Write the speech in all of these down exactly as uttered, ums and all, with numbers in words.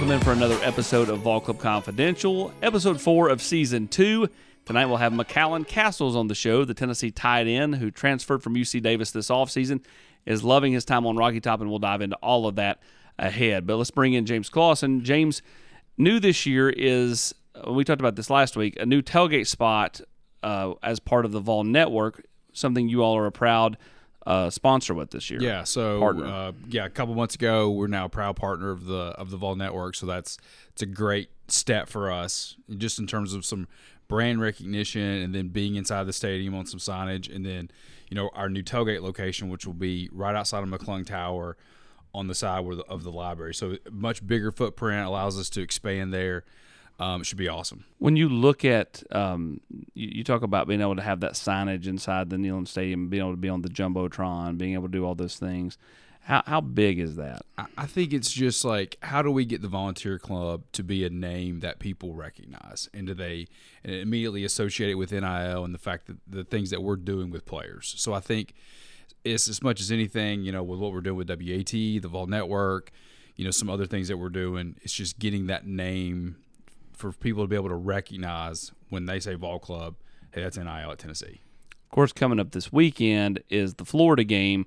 welcome in for another episode of Vol Club Confidential, episode four of season two. Tonight we'll have McCallan Castles on the show, the Tennessee tight end who transferred from U C Davis this offseason, is loving his time on Rocky Top, and we'll dive into all of that ahead. But let's bring in James Clausen. James, new this year is, we talked about this last week, a new tailgate spot uh, as part of the Vol Network, something you all are a proud Uh, sponsor with this year. Yeah, so uh, yeah, a couple months ago, we're now a proud partner of the of the Vol Network. So that's it's a great step for us, just in terms of some brand recognition, and then being inside the stadium on some signage, and then you know our new tailgate location, which will be right outside of McClung Tower, on the side where the, of the library. So much bigger footprint allows us to expand there. Um, it should be awesome. When you look at, um, you, you talk about being able to have that signage inside the Neyland Stadium, being able to be on the Jumbotron, being able to do all those things. How how big is that? I, I think it's just like, how do we get the volunteer club to be a name that people recognize, and do they and immediately associate it with N I L and the fact that the things that we're doing with players. So I think it's as much as anything, you know, with what we're doing with W A T, the Vol Network, you know, some other things that we're doing. It's just getting that name for people to be able to recognize when they say Vol Club, hey, that's N I L at Tennessee. Of course, coming up this weekend is the Florida game,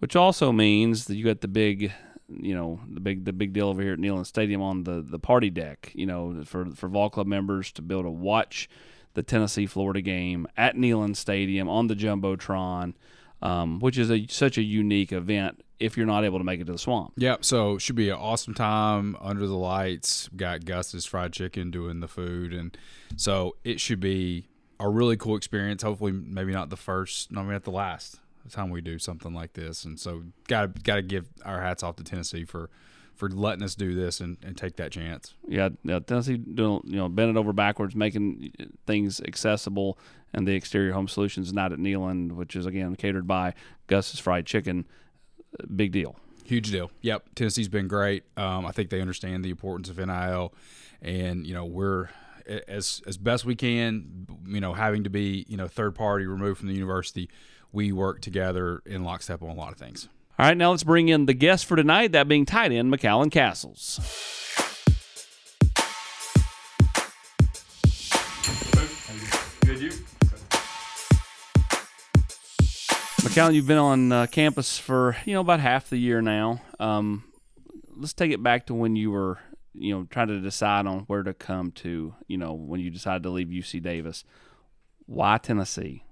which also means that you got the big, you know, the big the big deal over here at Neyland Stadium on the, the party deck, you know, for, for Vol Club members to be able to watch the Tennessee-Florida game at Neyland Stadium on the Jumbotron, um, which is a, such a unique event if you're not able to make it to the Swamp. Yep, so it should be an awesome time under the lights. We've got Gus's Fried Chicken doing the food, and so it should be a really cool experience. Hopefully, maybe not the first, no, maybe not the last time we do something like this. And so got got to give our hats off to Tennessee for for letting us do this and, and take that chance. Yeah, yeah, Tennessee doing, you know, bending over backwards, making things accessible, and the Exterior Home Solutions night at Neyland, which is again catered by Gus's Fried Chicken. Big deal. Huge deal. Yep. Tennessee's been great. Um, I think they understand the importance of N I L, and, you know, we're as, as best we can, you know, having to be, you know, third party removed from the university, we work together in lockstep on a lot of things. All right. Now let's bring in the guest for tonight, that being tight end McCallan Castles. Good, you? McCallan, you've been on uh, campus for, you know, about half the year now. Um, let's take it back to when you were, you know, trying to decide on where to come to, you know, when you decided to leave U C Davis. Why Tennessee?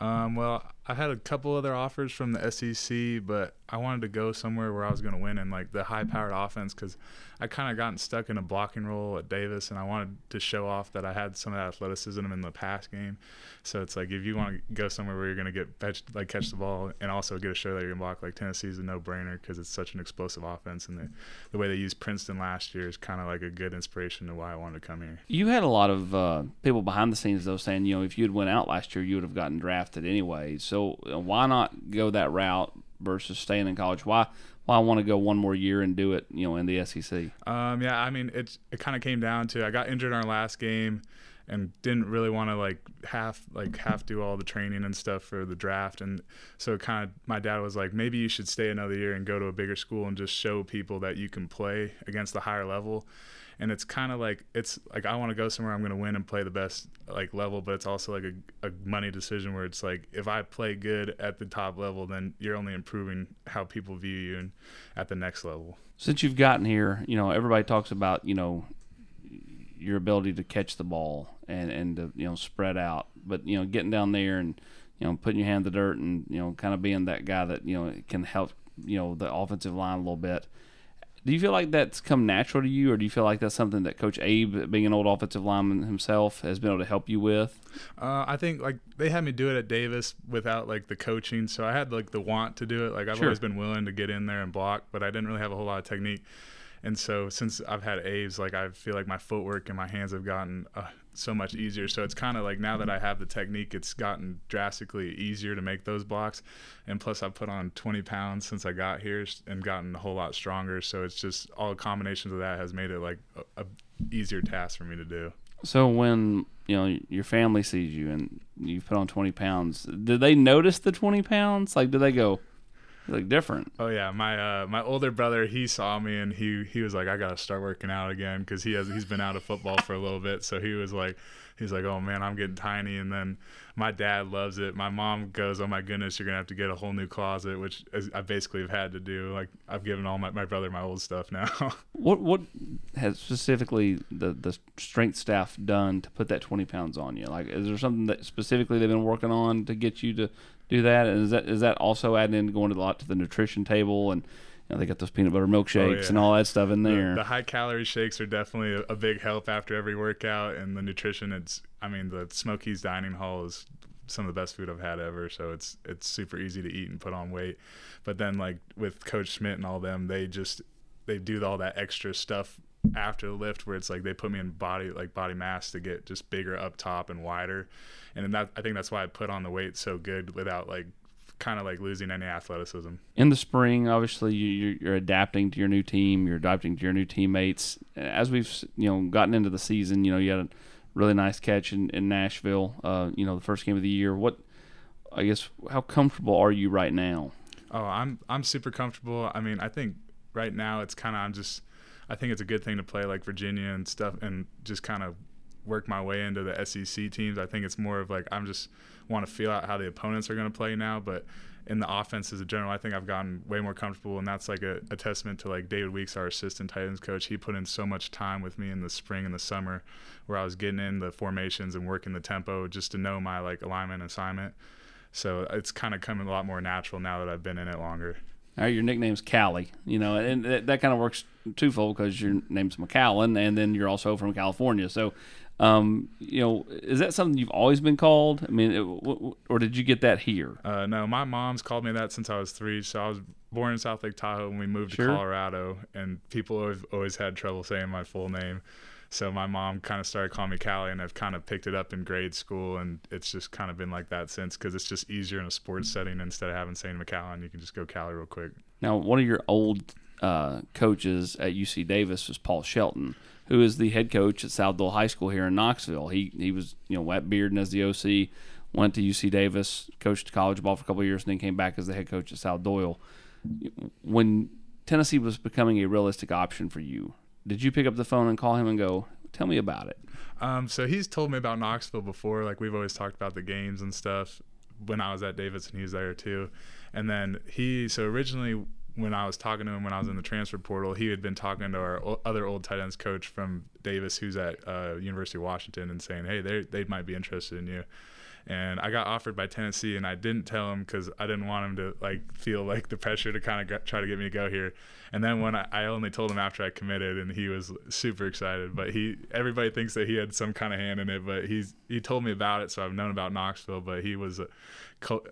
Um, well, I had a couple other offers from the S E C, but I wanted to go somewhere where I was going to win in, like, the high-powered offense, because I kind of gotten stuck in a blocking role at Davis, and I wanted to show off that I had some of that athleticism in the pass game. So it's like, if you want to go somewhere where you're going to get fetched, like catch the ball and also get a show that you can block, like Tennessee is a no-brainer because it's such an explosive offense, and the, the way they used Princeton last year is kind of like a good inspiration to why I wanted to come here. You had a lot of uh, people behind the scenes, though, saying, you know, if you had went out last year, you would have gotten drafted anyways. So why not go that route versus staying in college? Why why I want to go one more year and do it, you know, in the S E C? Um, yeah, I mean, it's, it kind of came down to I got injured in our last game and didn't really want to, like, half like half do all the training and stuff for the draft. And so it kind of – my dad was like, maybe you should stay another year and go to a bigger school and just show people that you can play against the higher level. And it's kind of like, it's like, I want to go somewhere I'm going to win and play the best, like, level, but it's also like a, a money decision where it's like, if I play good at the top level, then you're only improving how people view you and at the next level. Since you've gotten here, you know, everybody talks about, you know, your ability to catch the ball and, and to, you know, spread out, but, you know, getting down there and, you know, putting your hand in the dirt and, you know, kind of being that guy that, you know, can help, you know, the offensive line a little bit. Do you feel like that's come natural to you, or do you feel like that's something that Coach Abe, being an old offensive lineman himself, has been able to help you with? Uh, I think, like, they had me do it at Davis without, like, the coaching, so I had, like, the want to do it. Like, I've sure. always been willing to get in there and block, but I didn't really have a whole lot of technique. And so since I've had Abe's, like, I feel like my footwork and my hands have gotten uh, so much easier. So it's kind of like now that I have the technique, it's gotten drastically easier to make those blocks. And plus I've put on twenty pounds since I got here and gotten a whole lot stronger. So it's just all combinations of that has made it, like, a, a easier task for me to do. So when, you know, your family sees you and you put on twenty pounds, do they notice the twenty pounds? Like, do they go, You look different. Oh yeah, my uh, my older brother, he saw me and he he was like, I gotta start working out again, because he has he's been out of football for a little bit. So he was like, he's like, oh man, I'm getting tiny. And then my dad loves it. My mom goes, oh my goodness, you're gonna have to get a whole new closet, which is, I basically have had to do. Like I've given all my, my brother my old stuff now. What what has specifically the the strength staff done to put that twenty pounds on you? Like, is there something that specifically they've been working on to get you to do that? And is that is that also adding in going a lot to the nutrition table? And you know, they got those peanut butter milkshakes oh, yeah. and all that stuff in there. The, the high calorie shakes are definitely a, a big help after every workout. And the nutrition, it's I mean the Smokies dining hall is some of the best food I've had ever, so it's it's super easy to eat and put on weight. But then like with Coach Schmidt and all them, they just they do all that extra stuff after the lift, where it's like they put me in body like body mass to get just bigger up top and wider. And then that I think that's why I put on the weight so good without like kind of like losing any athleticism. In the spring, obviously you, you're adapting to your new team, you're adapting to your new teammates. As we've you know gotten into the season, you know you had a really nice catch in, in Nashville, uh, you know the first game of the year. What I guess how comfortable are you right now? Oh, I'm I'm super comfortable. I mean, I think right now it's kind of I'm just I think it's a good thing to play like Virginia and stuff and just kind of work my way into the S E C teams. I think it's more of like I'm just want to feel out how the opponents are going to play now. But in the offense as a general, I think I've gotten way more comfortable, and that's like a, a testament to like David Weeks, our assistant tight ends coach. He put in so much time with me in the spring and the summer where I was getting in the formations and working the tempo just to know my like alignment assignment. So it's kind of coming a lot more natural now that I've been in it longer. All right, your nickname's Callie, you know, and that, that kind of works twofold because your name's McCallan, and then you're also from California. So, um, you know, is that something you've always been called? I mean, it, w- w- or did you get that here? Uh, no, my mom's called me that since I was three. So I was born in South Lake Tahoe, and we moved sure. to Colorado, and people have always had trouble saying my full name. So my mom kind of started calling me Callie, and I've kind of picked it up in grade school, and it's just kind of been like that since, because it's just easier in a sports setting. Instead of having saying McCallan, you can just go Callie real quick. Now, one of your old uh, coaches at U C Davis was Paul Shelton, who is the head coach at South Doyle High School here in Knoxville. He he was, you know, at Bearden as the O C, went to U C Davis, coached college ball for a couple of years, and then came back as the head coach at South Doyle. When Tennessee was becoming a realistic option for you, did you pick up the phone and call him and go, tell me about it? Um, so he's told me about Knoxville before. Like, we've always talked about the games and stuff when I was at Davis, and he was there too. And then he – so originally when I was talking to him when I was in the transfer portal, he had been talking to our other old tight ends coach from Davis who's at uh, University of Washington and saying, hey, they they might be interested in you. And I got offered by Tennessee, and I didn't tell him because I didn't want him to like feel like the pressure to kind of g- try to get me to go here. And then when I, I only told him after I committed, and he was super excited. But he, everybody thinks that he had some kind of hand in it, but he's he told me about it, so I've known about Knoxville. But he was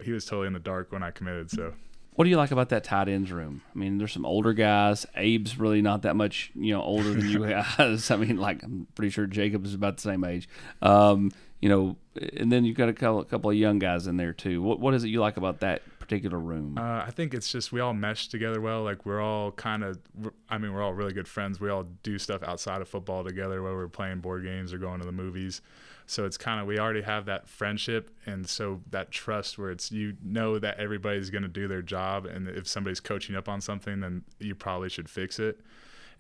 he was totally in the dark when I committed. So, what do you like about that tight ends room? I mean, there's some older guys. Abe's really not that much, you know, older than you guys. I mean, like I'm pretty sure Jacob is about the same age. Um, You know, and then you've got a couple, a couple of young guys in there too. What what is it you like about that particular room? Uh, I think it's just we all mesh together well. Like we're all kind of, I mean, we're all really good friends. We all do stuff outside of football together, where we're playing board games or going to the movies. So it's kind of, we already have that friendship, and so that trust where it's, you know that everybody's going to do their job, and if somebody's coaching up on something, then you probably should fix it.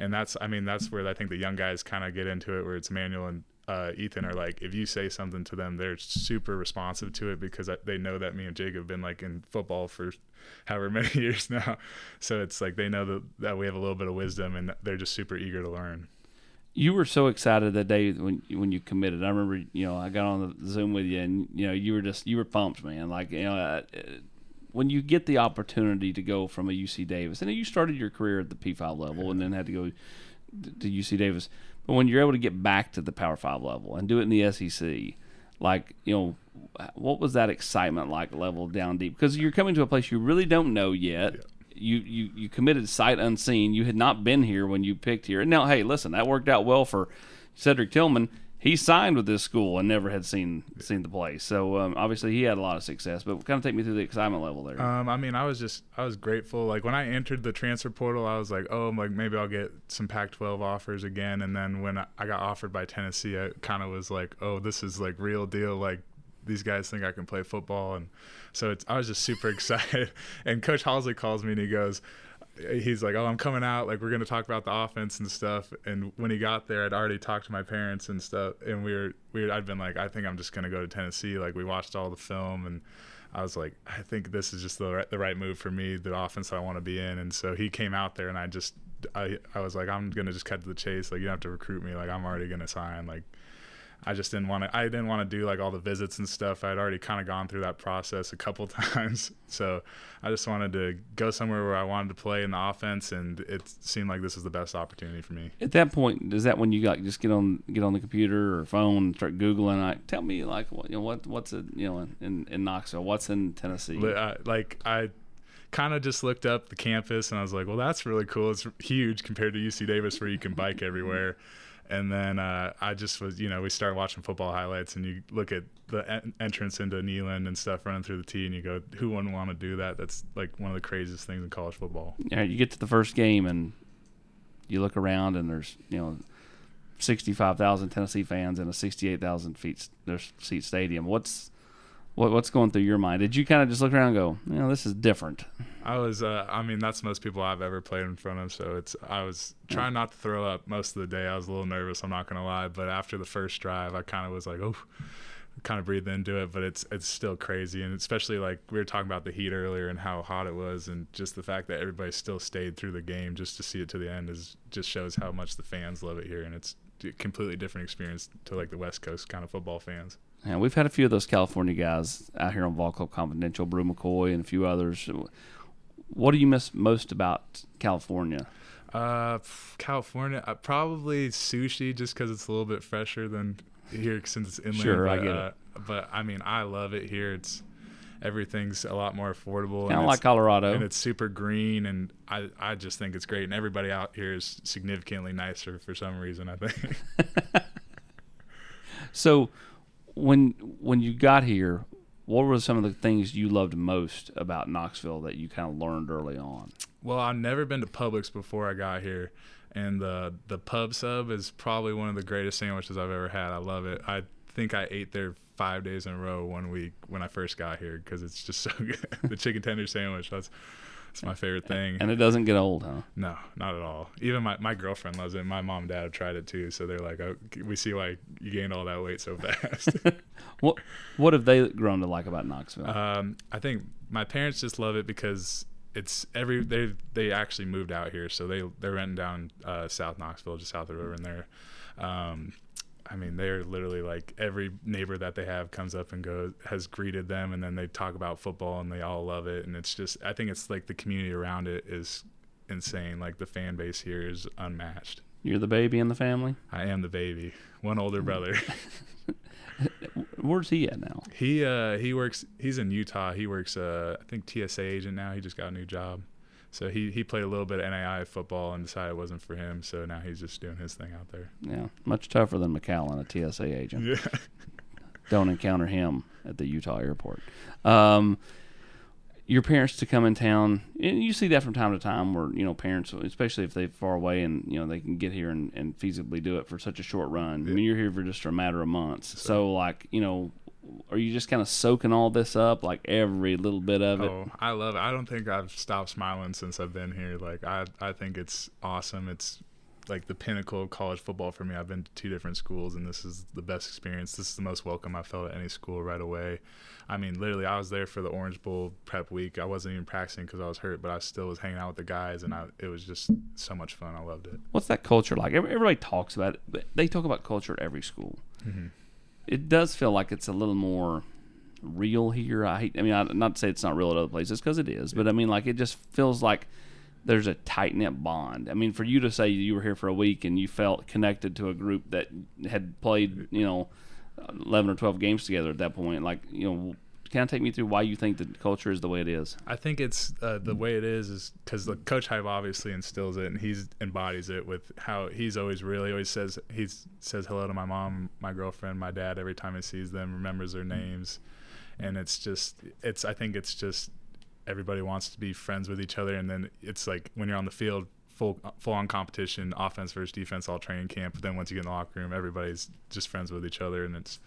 And that's, I mean, that's where I think the young guys kind of get into it, where it's Manuel and Uh, Ethan are like, if you say something to them, they're super responsive to it, because I, they know that me and Jacob have been like in football for however many years now. So it's like they know that, that we have a little bit of wisdom, and they're just super eager to learn. You were so excited that day when when you committed. I remember, you know, I got on the Zoom with you, and you know, you were just you were pumped, man. Like, you know, uh, when you get the opportunity to go from a U C Davis, and you started your career at the P five level, yeah. and then had to go to U C Davis. But when you're able to get back to the Power Five level and do it in the S E C, like, you know, what was that excitement like level down deep? Because you're coming to a place you really don't know yet. Yeah. You, you you committed sight unseen. You had not been here when you picked here. And now, hey, listen, that worked out well for Cedric Tillman. He signed with this school and never had seen seen the place. So, um, obviously, he had a lot of success. But kind of take me through the excitement level there. Um, I mean, I was just – I was grateful. Like, when I entered the transfer portal, I was like, oh, I'm like, maybe I'll get some Pac twelve offers again. And then when I got offered by Tennessee, I kind of was like, oh, this is, like, real deal. Like, these guys think I can play football. And so it's, I was just super excited. And Coach Halsey calls me and he goes, he's like, oh, I'm coming out. Like, we're going to talk about the offense and stuff. And when he got there, I'd already talked to my parents and stuff. And we were, we were, I'd been like, I think I'm just going to go to Tennessee. Like, we watched all the film, and I was like, I think this is just the right, the right move for me, the offense that I want to be in. And so he came out there, and I just, I, I was like, I'm going to just cut to the chase. Like, you don't have to recruit me. Like, I'm already going to sign. Like, I just didn't want to, I didn't want to do like all the visits and stuff. I'd already kind of gone through that process a couple times. So I just wanted to go somewhere where I wanted to play in the offense, and it seemed like this was the best opportunity for me. At that point, is that when you like just get on get on the computer or phone and start Googling, like, tell me like what, you know, what what's it, you know, in, in Knoxville, what's in Tennessee? I, like I kind of just looked up the campus, and I was like, well, that's really cool. It's huge compared to U C Davis, where you can bike everywhere. And then uh, I just was, you know, we started watching football highlights, and you look at the en- entrance into Neyland and stuff running through the tee, and you go, who wouldn't want to do that? That's like one of the craziest things in college football. Yeah, you get to the first game, and you look around, and there's, you know, sixty-five thousand Tennessee fans in a sixty-eight thousand seat stadium. What's what, what's going through your mind? Did you kind of just look around and go, you know, this is different? I was, uh, I mean, that's most people I've ever played in front of. So it's, I was trying not to throw up most of the day. I was a little nervous, I'm not going to lie. But after the first drive, I kind of was like, oh, kind of breathed into it. But it's, it's still crazy. And especially like we were talking about the heat earlier and how hot it was. And just the fact that everybody still stayed through the game just to see it to the end is just shows how much the fans love it here. And it's a completely different experience to like the West Coast kind of football fans. Yeah, we've had a few of those California guys out here on Vol Club Confidential, Brew McCoy and a few others. What do you miss most about California? Uh, California, uh, probably sushi, just because it's a little bit fresher than here since it's inland. Sure, but, I get uh, it. But, I mean, I love it here. It's everything's a lot more affordable. Kind of like Colorado. And it's super green, and I, I just think it's great. And everybody out here is significantly nicer for some reason, I think. So when when you got here, what were some of the things you loved most about Knoxville that you kind of learned early on? Well, I've never been to Publix before I got here, and the the pub sub is probably one of the greatest sandwiches I've ever had. I love it. I think I ate there five days in a row one week when I first got here because it's just so good. The chicken tender sandwich, that's that's my favorite thing. And it doesn't get old, huh? No, not at all. Even my, my girlfriend loves it. My mom and dad have tried it too, so they're like, oh, we see why you gained all that weight so fast. What what have they grown to like about Knoxville? Um, I think my parents just love it because it's every they they actually moved out here, so they they're renting down uh, South Knoxville, just south of the river, and they're, um, I mean, they're literally like every neighbor that they have comes up and goes has greeted them, and then they talk about football, and they all love it, and it's just I think it's like the community around it is insane. Like the fan base here is unmatched. You're the baby in the family? I am the baby. One older brother. Where's he at now? He uh he works he's in Utah. He works uh I think T S A agent now. He just got a new job. So he, he played a little bit of N A I A football and decided it wasn't for him, so now he's just doing his thing out there. Yeah, much tougher than McCallan, a T S A agent. Yeah. Don't encounter him at the Utah airport. Um, your parents to come in town, and you see that from time to time where, you know, parents, especially if they're far away and, you know, they can get here and, and feasibly do it for such a short run. Yeah. I mean, you're here for just a matter of months. So, so like, you know, are you just kind of soaking all this up, like every little bit of it? Oh, I love it. I don't think I've stopped smiling since I've been here. Like, I, I think it's awesome. It's like the pinnacle of college football for me. I've been to two different schools, and this is the best experience. This is the most welcome I felt at any school right away. I mean, literally, I was there for the Orange Bowl prep week. I wasn't even practicing because I was hurt, but I still was hanging out with the guys, and I, it was just so much fun. I loved it. What's that culture like? Everybody talks about it, but they talk about culture at every school. Mm-hmm. It does feel like it's a little more real here. I hate, I mean, I, not to say it's not real at other places because it is, but I mean, like, it just feels like there's a tight-knit bond. I mean, for you to say you were here for a week and you felt connected to a group that had played, you know, eleven or twelve games together at that point, like, you know, kind of take me through why you think the culture is the way it is. I think it's uh, the way it is is because the Coach Heupel obviously instills it, and he embodies it with how he's always really always says he says hello to my mom, my girlfriend, my dad every time he sees them, remembers their names, and it's just it's I think it's just everybody wants to be friends with each other, and then it's like when you're on the field full full on competition, offense versus defense all training camp. But then once you get in the locker room, everybody's just friends with each other, and it's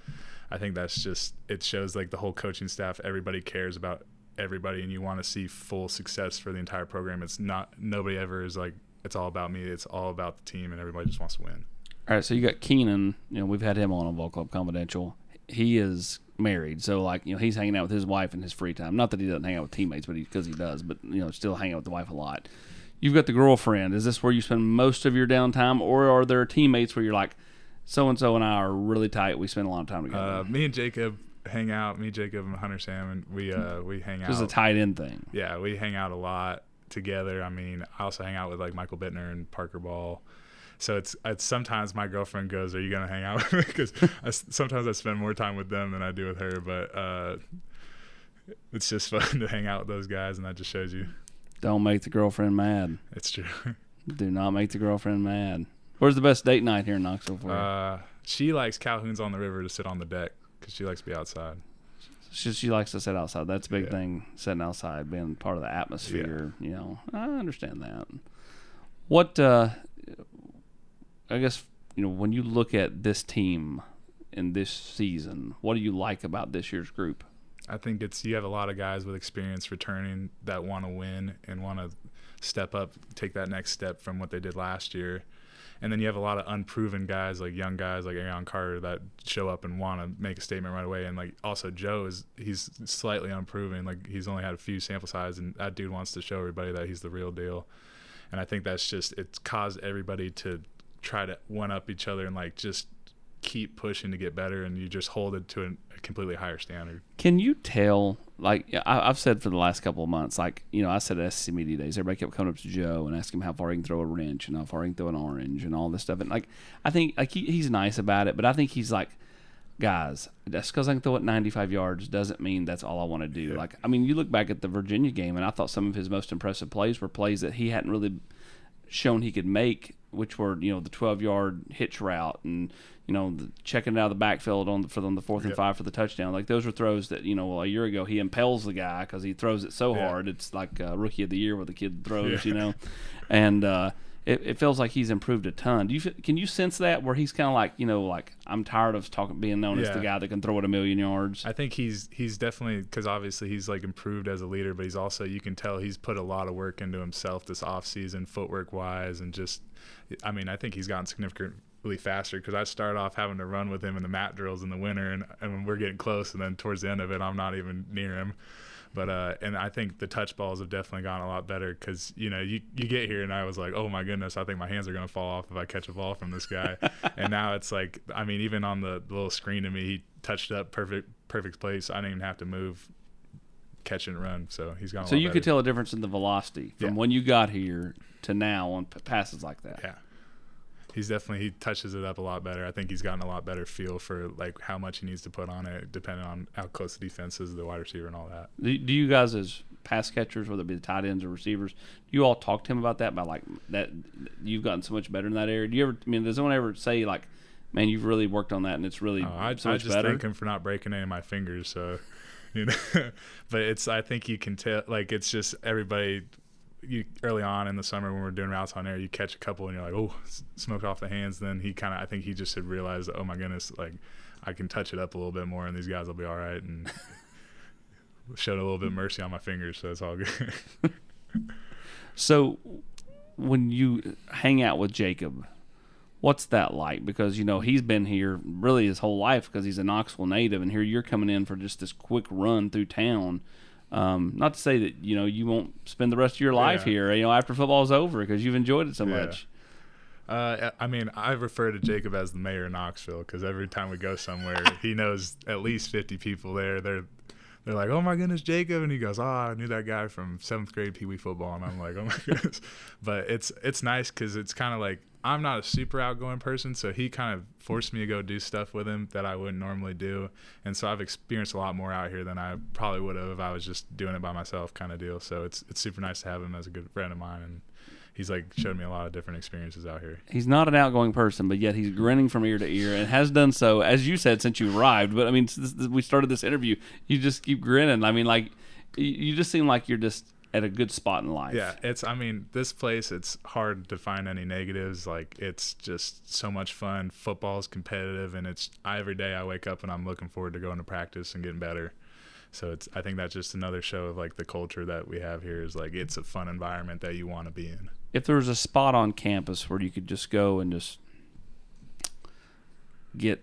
I think that's just it shows like the whole coaching staff, everybody cares about everybody, and you want to see full success for the entire program. It's not nobody ever is like it's all about me. It's all about the team, and everybody just wants to win. All right, so you got Keenan. You know, we've had him on on Vol Club Confidential. He is married, so like you know, he's hanging out with his wife in his free time. Not that he doesn't hang out with teammates, but because he, he does. But you know, still hang out with the wife a lot. You've got the girlfriend. Is this where you spend most of your downtime, or are there teammates where you're like, so and so and I are really tight? We spend a lot of time together. Uh, me and Jacob hang out. Me, Jacob, and Hunter Salmon. We uh we hang out. This is a tight end thing. Yeah, we hang out a lot together. I mean, I also hang out with like Michael Bittner and Parker Ball. So it's, it's sometimes my girlfriend goes, "Are you gonna hang out with me?" Because I, sometimes I spend more time with them than I do with her. But uh, it's just fun to hang out with those guys, and that just shows you. Don't make the girlfriend mad. It's true. Do not make the girlfriend mad. Where's the best date night here in Knoxville for you? Uh, she likes Calhoun's on the river to sit on the deck because she likes to be outside. She, she likes to sit outside. That's a big yeah. thing, sitting outside, being part of the atmosphere. Yeah. You know, I understand that. What? Uh, I guess, you know, when you look at this team in this season, what do you like about this year's group? I think it's you have a lot of guys with experience returning that want to win and want to step up, take that next step from what they did last year. And then you have a lot of unproven guys, like young guys like Aaron Carter, that show up and want to make a statement right away. And, like, also Joe is – he's slightly unproven. Like, he's only had a few sample size, and that dude wants to show everybody that he's the real deal. And I think that's just – it's caused everybody to – try to one-up each other and, like, just keep pushing to get better, and you just hold it to a completely higher standard. Can you tell, like, I've said for the last couple of months, like, you know, I said at S E C Media Days, everybody kept coming up to Joe and asking him how far he can throw a wrench and how far he can throw an orange and all this stuff. And, like, I think like he, he's nice about it, but I think he's like, guys, just because I can throw it ninety-five yards doesn't mean that's all I want to do. Yeah. Like, I mean, you look back at the Virginia game, and I thought some of his most impressive plays were plays that he hadn't really shown he could make, which were, you know, the twelve-yard hitch route and, you know, the checking it out of the backfield on the, for them the fourth and yep. five for the touchdown. Like, those were throws that, you know, well, a year ago he impels the guy because he throws it so yeah. hard. It's like uh, Rookie of the Year where the kid throws, yeah. you know. And uh, it, it feels like he's improved a ton. Do you Can you sense that where he's kind of like, you know, like, I'm tired of talking being known yeah. as the guy that can throw it a million yards? I think he's he's definitely – because obviously he's, like, improved as a leader, but he's also – you can tell he's put a lot of work into himself this offseason footwork-wise and just – I mean, I think he's gotten significantly faster because I started off having to run with him in the mat drills in the winter, and, and we're getting close, and then towards the end of it, I'm not even near him. But uh, and I think the touch balls have definitely gotten a lot better because, you know, you, you get here, and I was like, oh, my goodness, I think my hands are going to fall off if I catch a ball from this guy. And now it's like, I mean, even on the little screen to me, he touched up perfect perfect place. I didn't even have to move, catch and run. So he's gotten a lot better. So you could tell a difference in the velocity from yeah. when you got here to now on passes like that. Yeah. He's definitely – he touches it up a lot better. I think he's gotten a lot better feel for, like, how much he needs to put on it depending on how close the defense is, the wide receiver and all that. Do, do you guys as pass catchers, whether it be the tight ends or receivers, do you all talk to him about that, about, like, that you've gotten so much better in that area? Do you ever – I mean, does anyone ever say, like, man, you've really worked on that and it's really oh, I, so much better? I just better? thank him for not breaking any of my fingers, so, you know. But it's – I think you can tell – like, it's just everybody – You early on in the summer when we're doing routes on air, you catch a couple and you're like, oh, smoked off the hands. Then he kind of, I think he just had realized, oh my goodness, like I can touch it up a little bit more and these guys will be all right. And showed a little bit of mercy on my fingers, so it's all good. So when you hang out with Jacob, what's that like? Because, you know, he's been here really his whole life because he's a Knoxville native, and here you're coming in for just this quick run through town. Um, not to say that, you know, you won't spend the rest of your life yeah. here, you know, after football's over because you've enjoyed it so yeah. much. Uh, I mean, I refer to Jacob as the mayor of Knoxville because every time we go somewhere, he knows at least fifty people there. They're they're like, oh, my goodness, Jacob. And he goes, oh, I knew that guy from seventh grade Pee Wee football. And I'm like, oh, my goodness. But it's, it's nice because it's kind of like I'm not a super outgoing person, so he kind of forced me to go do stuff with him that I wouldn't normally do. And so I've experienced a lot more out here than I probably would have if I was just doing it by myself kind of deal. So it's it's super nice to have him as a good friend of mine. And he's, like, showed me a lot of different experiences out here. He's not an outgoing person, but yet he's grinning from ear to ear and has done so, as you said, since you arrived. But, I mean, since we started this interview, you just keep grinning. I mean, like, you just seem like you're just – at a good spot in life. Yeah, it's, I mean, this place, it's hard to find any negatives. Like, it's just so much fun. Football's competitive, and it's every day I wake up and I'm looking forward to going to practice and getting better. So it's, I think that's just another show of, like, the culture that we have here is, like, it's a fun environment that you want to be in. If there was a spot on campus where you could just go and just get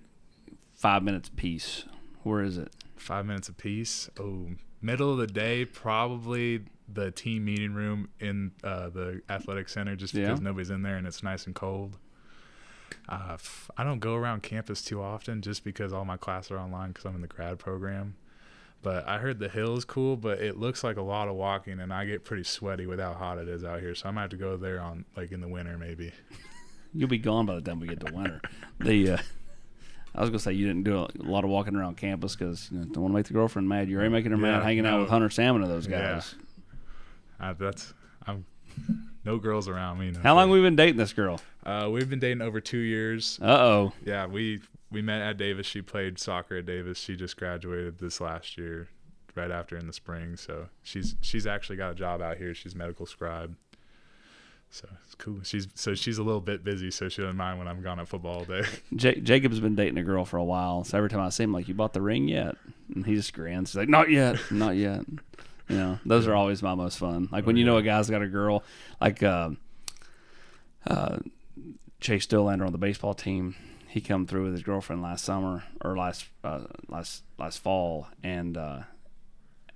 five minutes apiece, where is it? Five minutes apiece? Oh, middle of the day, probably the team meeting room in uh, the athletic center, just because yeah. nobody's in there and it's nice and cold. Uh, I don't go around campus too often just because all my classes are online because I'm in the grad program. But I heard the hill's cool, but it looks like a lot of walking, and I get pretty sweaty with how hot it is out here. So I might have to go there on like in the winter maybe. You'll be gone by the time we get to winter. the uh, I was gonna say you didn't do a lot of walking around campus because you know, don't want to make the girlfriend mad. You're already making her yeah, mad hanging no, out with Hunter Salmon and those guys. Yeah. Uh, that's I'm no girls around me. No how long have we been dating this girl? Uh, we've been dating over two years. Uh oh. Yeah, we. We met at Davis. She played soccer at Davis. She just graduated this last year, right after in the spring. So she's she's actually got a job out here. She's medical scribe. So it's cool. She's so she's a little bit busy, so she doesn't mind when I'm gone at football all day. J- Jacob's been dating a girl for a while, so every time I see him, like, you bought the ring yet? And he just grins. He's like, not yet, not yet. You know, those are always my most fun. Like, oh, when you yeah. know a guy's got a girl, like uh, uh, Chase Dolander on the baseball team. He come through with his girlfriend last summer or last uh, last last fall, and uh,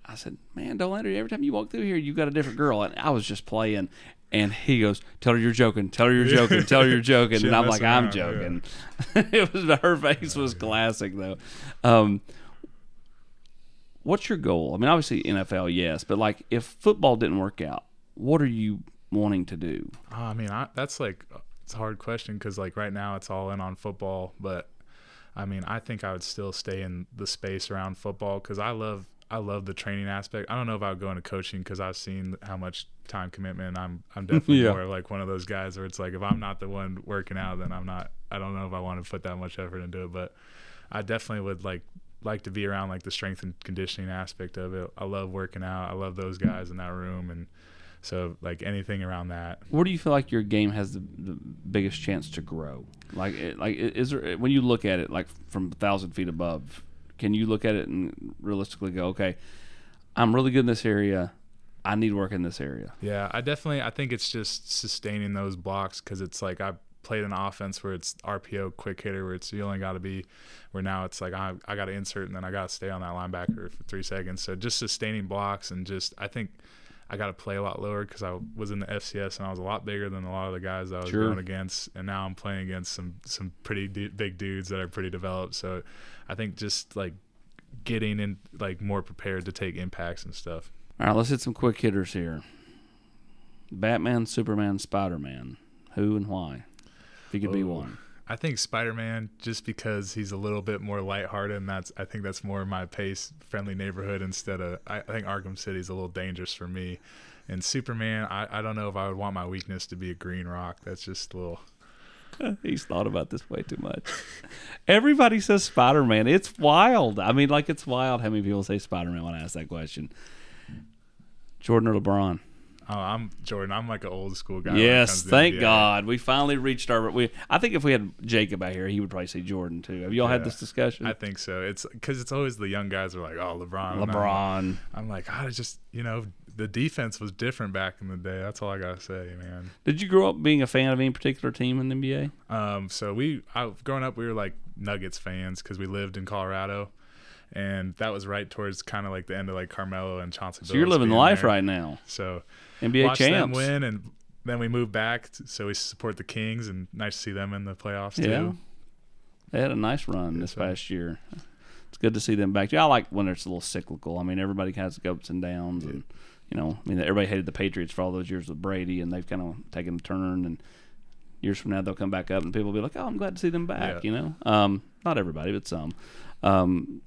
I said, "Man, Dolander, every time you walk through here, you got a different girl." And I was just playing, and he goes, "Tell her you're joking. Tell her you're joking. Tell her you're joking." And I'm like, around, "I'm joking." Yeah. It was her face was classic though. Um, what's your goal? I mean, obviously N F L, yes, but like if football didn't work out, what are you wanting to do? Uh, I mean, I, that's like. It's a hard question because, like, right now it's all in on football. But, I mean, I think I would still stay in the space around football because I love I love the training aspect. I don't know if I would go into coaching because I've seen how much time commitment. I'm I'm definitely yeah. more like one of those guys where it's like if I'm not the one working out, then I'm not – I don't know if I want to put that much effort into it. But I definitely would, like, like to be around, like, the strength and conditioning aspect of it. I love working out. I love those guys in that room and – so, like, anything around that. Where do you feel like your game has the, the biggest chance to grow? Like, like is there when you look at it, like, from one thousand feet above, can you look at it and realistically go, okay, I'm really good in this area. I need work in this area. Yeah, I definitely – I think it's just sustaining those blocks because it's like I played an offense where it's R P O quick hitter where it's you only got to be – where now it's like I, I got to insert and then I got to stay on that linebacker for three seconds. So, just sustaining blocks and just – I think – I got to play a lot lower because I was in the F C S and I was a lot bigger than a lot of the guys that I was sure. going against. And now I'm playing against some some pretty d- big dudes that are pretty developed. So I think just like getting in like more prepared to take impacts and stuff. All right, let's hit some quick hitters here. Batman, Superman, Spider-Man. Who and why? If you could oh, be one. I think Spider-Man just because he's a little bit more lighthearted, and that's I think that's more my pace, friendly neighborhood instead of I, I think Arkham City's a little dangerous for me. And Superman, I, I don't know if I would want my weakness to be a green rock. That's just a little. He's thought about this way too much. Everybody says Spider-Man. It's wild. I mean, like it's wild how many people say Spider-Man when I ask that question. Jordan or LeBron? Oh, I'm Jordan. I'm like an old school guy. Yes, thank God. We finally reached our we, – I think if we had Jacob out here, he would probably say Jordan too. Have you all yeah, had this discussion? I think so. It's because it's always the young guys are like, oh, LeBron. LeBron. I'm, I'm like, I just – you know, the defense was different back in the day. That's all I got to say, man. Did you grow up being a fan of any particular team in the N B A? Um, so we – growing up, we were like Nuggets fans because we lived in Colorado. And that was right towards kind of like the end of like Carmelo and Chauncey Billups. So you're living life there. Right now. So N B A watch champs. Them win, and then we moved back, to, so we support the Kings, and nice to see them in the playoffs yeah. too. They had a nice run yeah, this so. past year. It's good to see them back. Yeah, I like when it's a little cyclical. I mean, everybody has ups and downs, yeah. and you know, I mean, everybody hated the Patriots for all those years with Brady, and they've kind of taken a turn. And years from now, they'll come back up, and people will be like, "Oh, I'm glad to see them back." Yeah. You know, um, not everybody, but some. Um,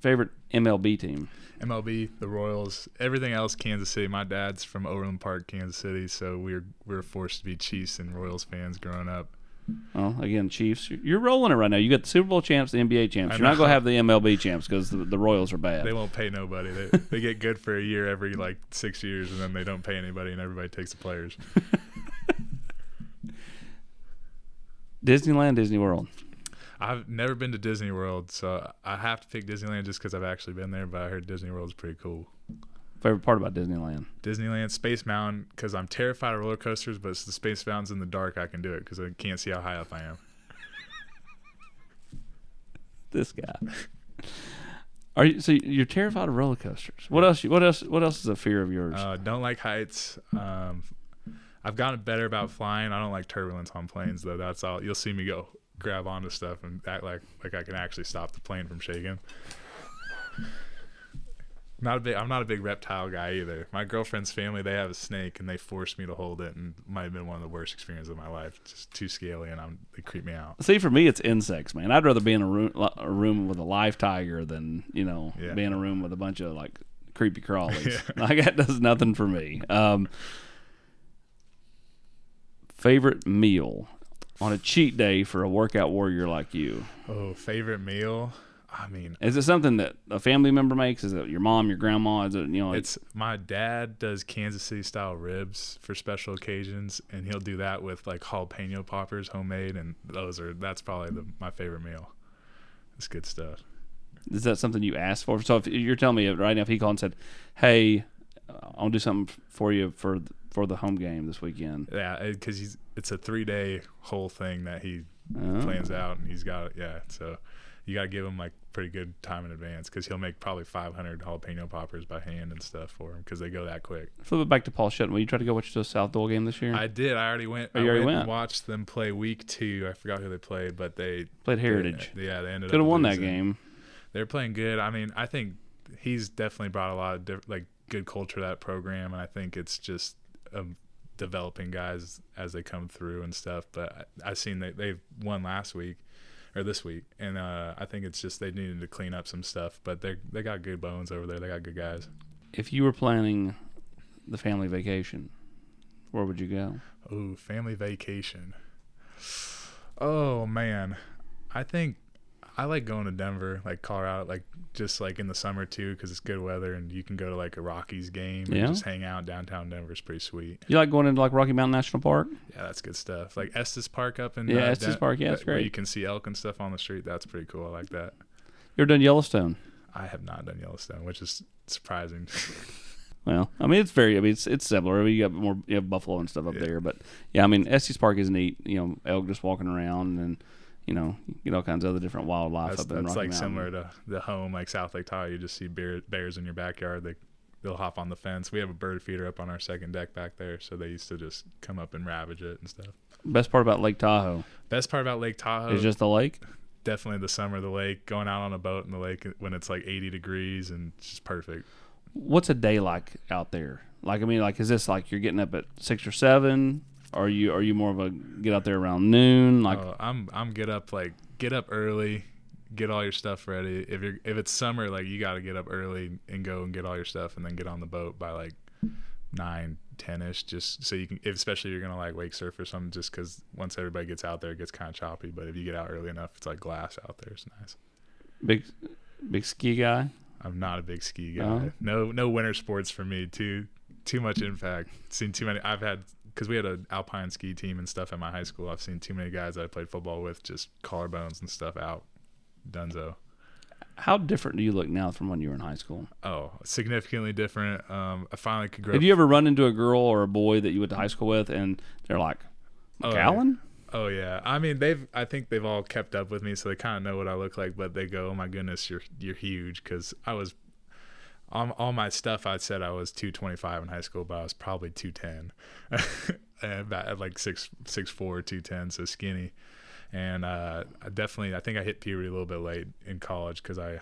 Favorite M L B team? M L B, the Royals, everything else, Kansas City. My dad's from Overland Park, Kansas City, so we were, we were forced to be Chiefs and Royals fans growing up. Well, again, Chiefs, you're rolling it right now. You got the Super Bowl champs, the N B A champs. You're not going to have the M L B champs because the, the Royals are bad. They won't pay nobody. They they get good for a year every, like, six years, and then they don't pay anybody, and everybody takes the players. Disneyland, Disney World. I've never been to Disney World, so I have to pick Disneyland just because I've actually been there, but I heard Disney World's pretty cool. Favorite part about Disneyland? Disneyland, Space Mountain, because I'm terrified of roller coasters, but it's the Space Mountain's in the dark. I can do it because I can't see how high up I am. This guy. Are you so you're terrified of roller coasters? What else? What else? What else is a fear of yours? Uh, don't like heights. Um, I've gotten better about flying. I don't like turbulence on planes though. That's all. You'll see me go grab onto stuff and act like like I can actually stop the plane from shaking. Not a big, I'm not a big reptile guy either. My girlfriend's family, they have a snake, and they forced me to hold it, and it might have been one of the worst experiences of my life. It's just too scaly, and I'm, they creep me out. See, for me, it's insects, man. I'd rather be in a room, a room with a live tiger than, you know, yeah. be in a room with a bunch of, like, creepy crawlies. Yeah. Like, that does nothing for me. Um, favorite meal on a cheat day for a workout warrior like you? Oh, favorite meal? I mean, is it something that a family member makes? Is it your mom, your grandma? Is it, you know? It's my dad does Kansas City style ribs for special occasions, and he'll do that with like jalapeno poppers, homemade, and those are that's probably the, my favorite meal. It's good stuff. Is that something you asked for? So if you're telling me right now, if he called and said, "Hey, I'll do something for you for for the home game this weekend," yeah, because it's a three day whole thing that he oh. plans out, and he's got it. Yeah, so. You got to give him, like, pretty good time in advance because he'll make probably five hundred jalapeno poppers by hand and stuff for him because they go that quick. Flip it back to Paul Shelton. Will you try to go watch the South Doyle game this year? I did. I already went. Oh, you I already went, went and watched them play week two. I forgot who they played, but they – Played Heritage. They, yeah, they ended Could up – Could have won losing. That game. They're playing good. I mean, I think he's definitely brought a lot of, diff- like, good culture to that program, and I think it's just um, developing guys as they come through and stuff. But I, I've seen they they've won last week. Or this week, and uh, I think it's just they needed to clean up some stuff, but they they got good bones over there. They got good guys. If you were planning the family vacation, where would you go? Oh, family vacation. Oh man, I think I like going to Denver, like Colorado, like just like in the summer too, because it's good weather and you can go to like a Rockies game yeah. and just hang out downtown. Denver's pretty sweet. You like going into like Rocky Mountain National Park? Yeah, that's good stuff. Like Estes Park up in yeah, uh, Estes Den- Park, yeah, that's great. Where you can see elk and stuff on the street. That's pretty cool. I like that. You ever done Yellowstone? I have not done Yellowstone, which is surprising. Well, I mean, it's very, I mean, it's it's similar. I mean, you got more, you have buffalo and stuff up yeah. there, but yeah, I mean, Estes Park is neat. You know, elk just walking around and. You know, you get all kinds of other different wildlife that's, up in Rocky Mountain. That's like similar to the home, like South Lake Tahoe. You just see bear, bears in your backyard. They, they'll hop on the fence. We have a bird feeder up on our second deck back there, so they used to just come up and ravage it and stuff. Best part about Lake Tahoe? Best part about Lake Tahoe is just the lake? Definitely the summer of the lake, going out on a boat in the lake when it's like eighty degrees and it's just perfect. What's a day like out there? Like, I mean, like, is this like you're getting up at six or seven? Are you are you more of a get out there around noon? Like oh, I'm I'm get up like get up early, get all your stuff ready. If you're if it's summer, like you got to get up early and go and get all your stuff, and then get on the boat by like nine ten ish, just so you can. If, especially if you're gonna like wake surf or something, just because once everybody gets out there, it gets kind of choppy. But if you get out early enough, it's like glass out there. It's nice. Big big ski guy. I'm not a big ski guy. Uh-huh. No no winter sports for me. Too too much impact. Seen too many. I've had. Because we had an alpine ski team and stuff at my high school. I've seen too many guys that I played football with just collarbones and stuff out. Dunzo. How different do you look now from when you were in high school? Oh, significantly different. Um, I finally could grow. Have you ever run into a girl or a boy that you went to high school with and they're like, McCallan? Oh, yeah. Oh, yeah. I mean, they've. I think they've all kept up with me, so they kind of know what I look like, but they go, oh, my goodness, you're, you're huge. Because I was on all my stuff, I said I was two twenty-five in high school, but I was probably two ten. About like six foot four, two ten, so skinny. And uh, I definitely, I think I hit puberty a little bit late in college because I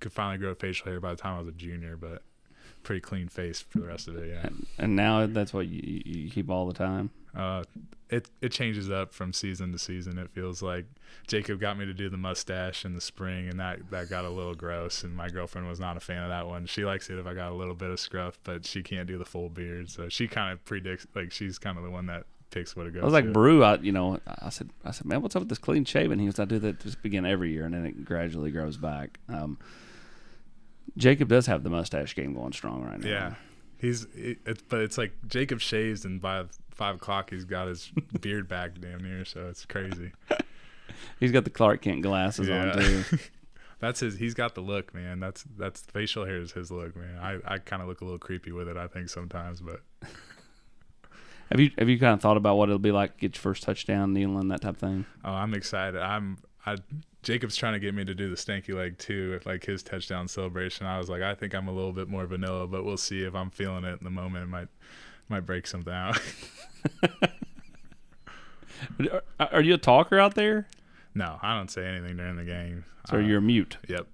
could finally grow facial hair by the time I was a junior, but pretty clean face for the rest of it, yeah. And, and now that's what you, you keep all the time? Uh, it it changes up from season to season. It feels like Jacob got me to do the mustache in the spring, and that, that got a little gross, and my girlfriend was not a fan of that one. She likes it if I got a little bit of scruff, but she can't do the full beard, so she kind of predicts, like she's kind of the one that picks would have gone. I was like, Brew, I, you know, I said, I said, man, what's up with this clean shaven? He was, I do that just begin every year, and then it gradually grows back. Um, Jacob does have the mustache game going strong right now. Yeah, he's, it, it, but it's like Jacob shaves, and by five o'clock, he's got his beard back damn near, so it's crazy. He's got the Clark Kent glasses yeah. on too. That's his. He's got the look, man. That's that's facial hair is his look, man. I, I kind of look a little creepy with it, I think sometimes, but. Have you have you kind of thought about what it'll be like to get your first touchdown, kneeling, that type of thing? Oh, I'm excited. I'm I Jacob's trying to get me to do the stanky leg too, if like his touchdown celebration. I was like, I think I'm a little bit more vanilla, but we'll see if I'm feeling it in the moment. It might might break something out. are, are you a talker out there? No, I don't say anything during the game. So um, you're mute. Yep.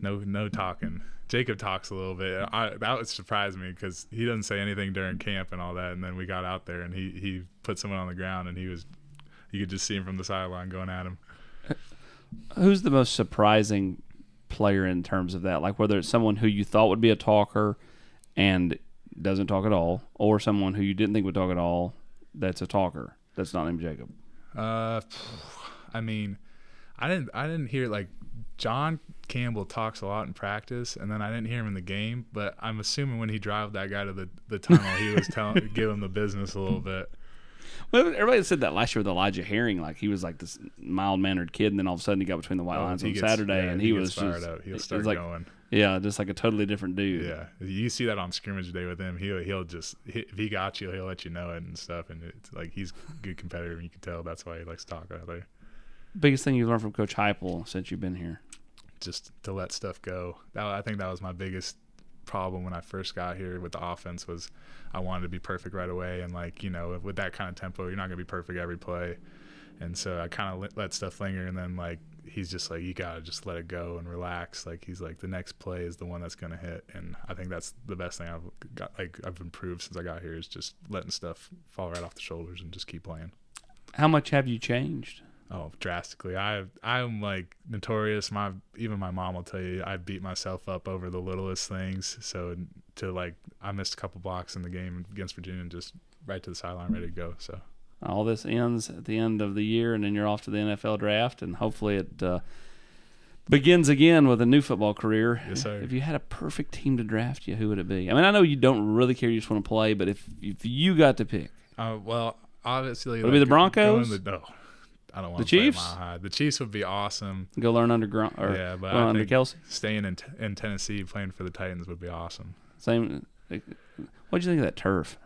No, no talking. Jacob talks a little bit. I, that would surprise me because he doesn't say anything during camp and all that. And then we got out there and he, he put someone on the ground and he was, you could just see him from the sideline going at him. Who's the most surprising player in terms of that? Like whether it's someone who you thought would be a talker and doesn't talk at all, or someone who you didn't think would talk at all that's a talker that's not named Jacob. Uh, I mean, I didn't I didn't hear like John Campbell talks a lot in practice, and then I didn't hear him in the game. But I'm assuming when he drove that guy to the, the tunnel, he was telling giving the business a little bit. Well, everybody said that last year with Elijah Herring, like he was like this mild mannered kid, and then all of a sudden he got between the white oh, lines on gets, Saturday, yeah, and he, he was fired just up. He'll start like, going. Yeah, just like a totally different dude. Yeah, you see that on scrimmage day with him. He'll he'll just he, if he got you, he'll let you know it and stuff. And it's like he's a good competitor, and you can tell that's why he likes to talk out there. Biggest thing you've learned from Coach Heupel since you've been here? Just to let stuff go. That, I think that was my biggest problem when I first got here with the offense was I wanted to be perfect right away, and like you know with that kind of tempo, you're not gonna be perfect every play. And so I kind of let, let stuff linger, and then like he's just like, you gotta just let it go and relax. Like he's like, the next play is the one that's gonna hit, and I think that's the best thing I've got. Like I've improved since I got here is just letting stuff fall right off the shoulders and just keep playing. How much have you changed? Oh, drastically. I I'm like notorious. My even my mom will tell you I beat myself up over the littlest things. So to like I missed a couple blocks in the game against Virginia and just right to the sideline, ready to go. So. All this ends at the end of the year, and then you're off to the N F L draft, and hopefully it uh, begins again with a new football career. Yes, sir. If you had a perfect team to draft you, who would it be? I mean, I know you don't really care; you just want to play. But if if you got to pick, uh, well, obviously, would it be the Broncos? The, no, I don't want the to Chiefs. Play high. The Chiefs would be awesome. Go learn under Gron- or yeah, but I under think Kelsey. Staying in t- in Tennessee playing for the Titans would be awesome. Same. What do you think of that turf?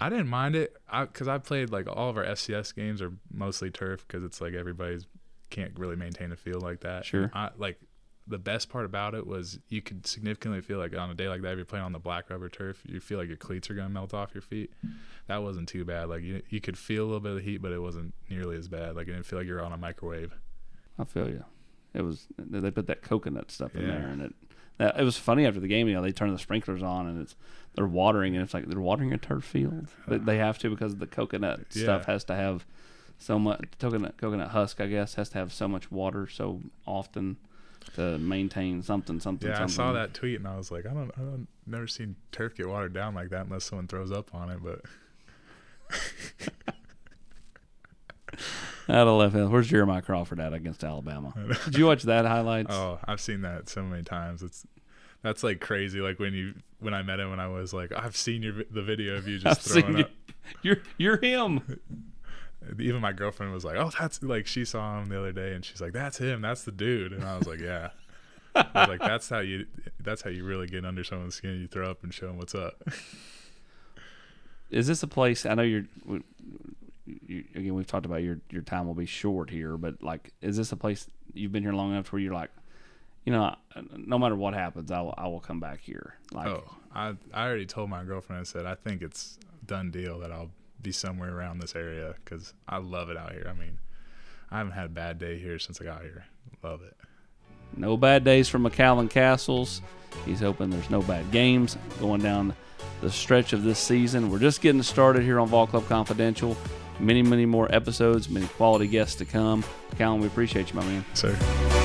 I didn't mind it because I, I played like all of our F C S games are mostly turf because it's like everybody's can't really maintain a field like that. Sure. I, like the best part about it was you could significantly feel like on a day like that, if you're playing on the black rubber turf, you feel like your cleats are going to melt off your feet. That wasn't too bad. Like you, you could feel a little bit of the heat, but it wasn't nearly as bad. Like it didn't feel like you're on a microwave. I feel you. It was, they put that coconut stuff in yeah. there and it, It was funny after the game. You know, they turn the sprinklers on and it's they're watering, and it's like they're watering a turf field. They, they have to because the coconut yeah. stuff has to have so much coconut coconut husk. I guess has to have so much water so often to maintain something something. Yeah, something. I saw that tweet and I was like, I don't, I don't, never seen turf get watered down like that unless someone throws up on it. But out of left field. Where's Jeremiah Crawford at against Alabama? Did you watch that highlights? Oh, I've seen that so many times. It's that's like crazy. Like when you when I met him, when I was like, I've seen your the video of you just I've throwing seen up. You. You're you're him. Even my girlfriend was like, oh, that's like she saw him the other day, and she's like, that's him, that's the dude. And I was like, yeah. I was like, that's how you that's how you really get under someone's skin. You throw up and show them what's up. Is this a place? I know you're. You, again, we've talked about your your time will be short here, but like, is this a place you've been here long enough to where you're like, you know, no matter what happens, I will, I will come back here? Like, oh, I I already told my girlfriend. I said I think it's done deal that I'll be somewhere around this area because I love it out here. I mean, I haven't had a bad day here since I got here. Love it. No bad days for McCallan Castles. He's hoping there's no bad games going down the stretch of this season. We're just getting started here on Vol Club Confidential. Many, many more episodes, many quality guests to come. Calhoun, we appreciate you, my man. Sir.